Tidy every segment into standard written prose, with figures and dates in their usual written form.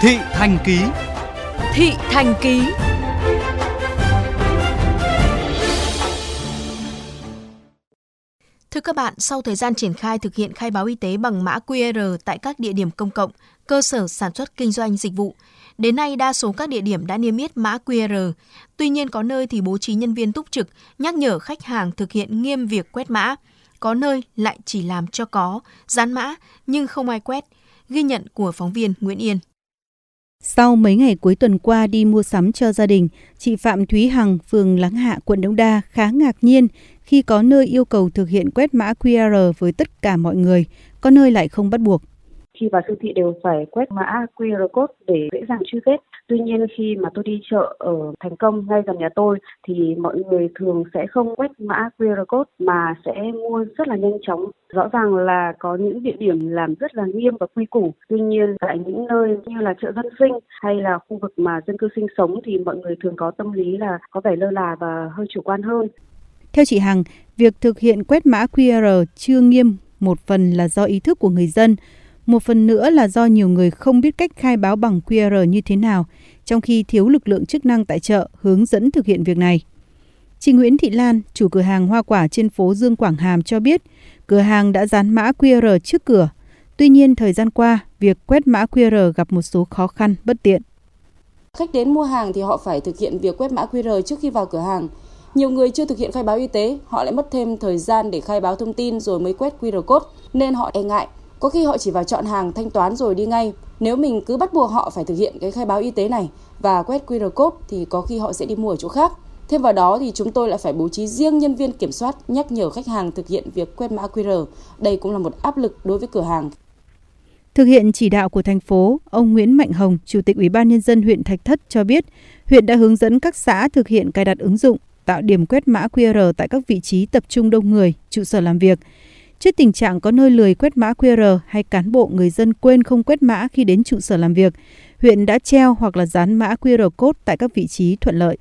Thị Thành Ký. Thị Thành Ký. Thưa các bạn, sau thời gian triển khai thực hiện khai báo y tế bằng mã QR tại các địa điểm công cộng, cơ sở sản xuất kinh doanh dịch vụ, đến nay đa số các địa điểm đã niêm yết mã QR. Tuy nhiên có nơi thì bố trí nhân viên túc trực nhắc nhở khách hàng thực hiện nghiêm việc quét mã. Có nơi lại chỉ làm cho có, dán mã nhưng không ai quét. Ghi nhận của phóng viên Nguyễn Yên. Sau mấy ngày cuối tuần qua đi mua sắm cho gia đình, chị Phạm Thúy Hằng, phường Láng Hạ, quận Đống Đa khá ngạc nhiên khi có nơi yêu cầu thực hiện quét mã QR với tất cả mọi người, có nơi lại không bắt buộc. Khi vào siêu thị đều phải quét mã QR code để dễ dàng truy vết. Tuy nhiên khi mà tôi đi chợ ở Thành Công ngay gần nhà tôi thì mọi người thường sẽ không quét mã QR code mà sẽ mua rất là nhanh chóng. Rõ ràng là có những địa điểm làm rất là nghiêm và quy củ. Tuy nhiên tại những nơi như là chợ dân sinh hay là khu vực mà dân cư sinh sống thì mọi người thường có tâm lý là có vẻ lơ là và hơi chủ quan hơn. Theo chị Hằng, việc thực hiện quét mã QR chưa nghiêm một phần là do ý thức của người dân. Một phần nữa là do nhiều người không biết cách khai báo bằng QR như thế nào, trong khi thiếu lực lượng chức năng tại chợ hướng dẫn thực hiện việc này. Chị Nguyễn Thị Lan, chủ cửa hàng hoa quả trên phố Dương Quảng Hàm cho biết, cửa hàng đã dán mã QR trước cửa. Tuy nhiên, thời gian qua, việc quét mã QR gặp một số khó khăn bất tiện. Khách đến mua hàng thì họ phải thực hiện việc quét mã QR trước khi vào cửa hàng. Nhiều người chưa thực hiện khai báo y tế, họ lại mất thêm thời gian để khai báo thông tin rồi mới quét QR code, nên họ e ngại. Có khi họ chỉ vào chọn hàng, thanh toán rồi đi ngay. Nếu mình cứ bắt buộc họ phải thực hiện cái khai báo y tế này và quét QR code thì có khi họ sẽ đi mua ở chỗ khác. Thêm vào đó thì chúng tôi lại phải bố trí riêng nhân viên kiểm soát nhắc nhở khách hàng thực hiện việc quét mã QR. Đây cũng là một áp lực đối với cửa hàng. Thực hiện chỉ đạo của thành phố, ông Nguyễn Mạnh Hồng, Chủ tịch Ủy ban Nhân dân huyện Thạch Thất cho biết, huyện đã hướng dẫn các xã thực hiện cài đặt ứng dụng, tạo điểm quét mã QR tại các vị trí tập trung đông người, trụ sở làm việc. Trước tình trạng có nơi lười quét mã QR hay cán bộ người dân quên không quét mã khi đến trụ sở làm việc, huyện đã treo hoặc là dán mã QR code tại các vị trí thuận lợi.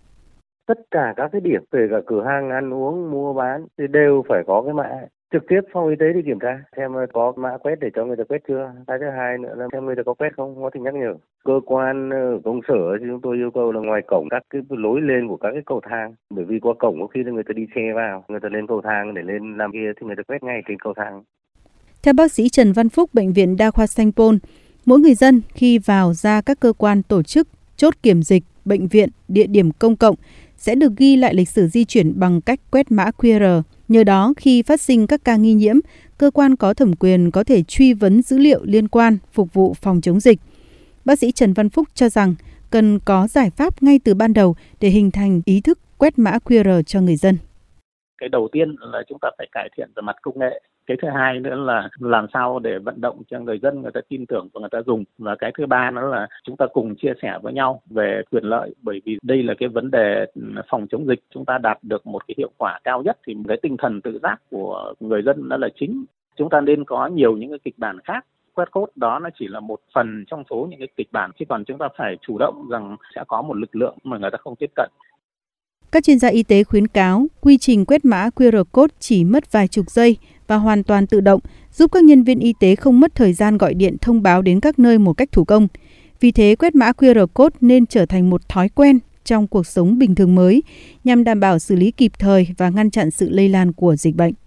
Tất cả các cái điểm, kể cả cửa hàng ăn uống, mua bán thì đều phải có cái mã. Trực tiếp phòng y tế đi kiểm tra, xem có mã quét để cho người ta quét chưa. Cái thứ hai nữa là xem người ta có quét không, có thể nhắc nhở. Cơ quan công sở thì chúng tôi yêu cầu là ngoài cổng các cái lối lên của các cái cầu thang. Bởi vì qua cổng có khi là người ta đi xe vào, người ta lên cầu thang để lên làm kia thì người ta quét ngay trên cầu thang. Theo bác sĩ Trần Văn Phúc, Bệnh viện Đa khoa Sanh Pôn, mỗi người dân khi vào ra các cơ quan tổ chức, chốt kiểm dịch, bệnh viện, địa điểm công cộng sẽ được ghi lại lịch sử di chuyển bằng cách quét mã QR. Nhờ đó, khi phát sinh các ca nghi nhiễm, cơ quan có thẩm quyền có thể truy vấn dữ liệu liên quan phục vụ phòng chống dịch. Bác sĩ Trần Văn Phúc cho rằng cần có giải pháp ngay từ ban đầu để hình thành ý thức quét mã QR cho người dân. Cái đầu tiên là chúng ta phải cải thiện về mặt công nghệ. Cái thứ hai nữa là làm sao để vận động cho người dân, người ta tin tưởng và người ta dùng. Và cái thứ ba nữa là chúng ta cùng chia sẻ với nhau về quyền lợi. Bởi vì đây là cái vấn đề phòng chống dịch, chúng ta đạt được một cái hiệu quả cao nhất thì cái tinh thần tự giác của người dân đó là chính. Chúng ta nên có nhiều những cái kịch bản khác. Quét code đó nó chỉ là một phần trong số những cái kịch bản. Chứ còn chúng ta phải chủ động rằng sẽ có một lực lượng mà người ta không tiếp cận. Các chuyên gia y tế khuyến cáo quy trình quét mã QR code chỉ mất vài chục giây và hoàn toàn tự động, giúp các nhân viên y tế không mất thời gian gọi điện thông báo đến các nơi một cách thủ công. Vì thế, quét mã QR code nên trở thành một thói quen trong cuộc sống bình thường mới, nhằm đảm bảo xử lý kịp thời và ngăn chặn sự lây lan của dịch bệnh.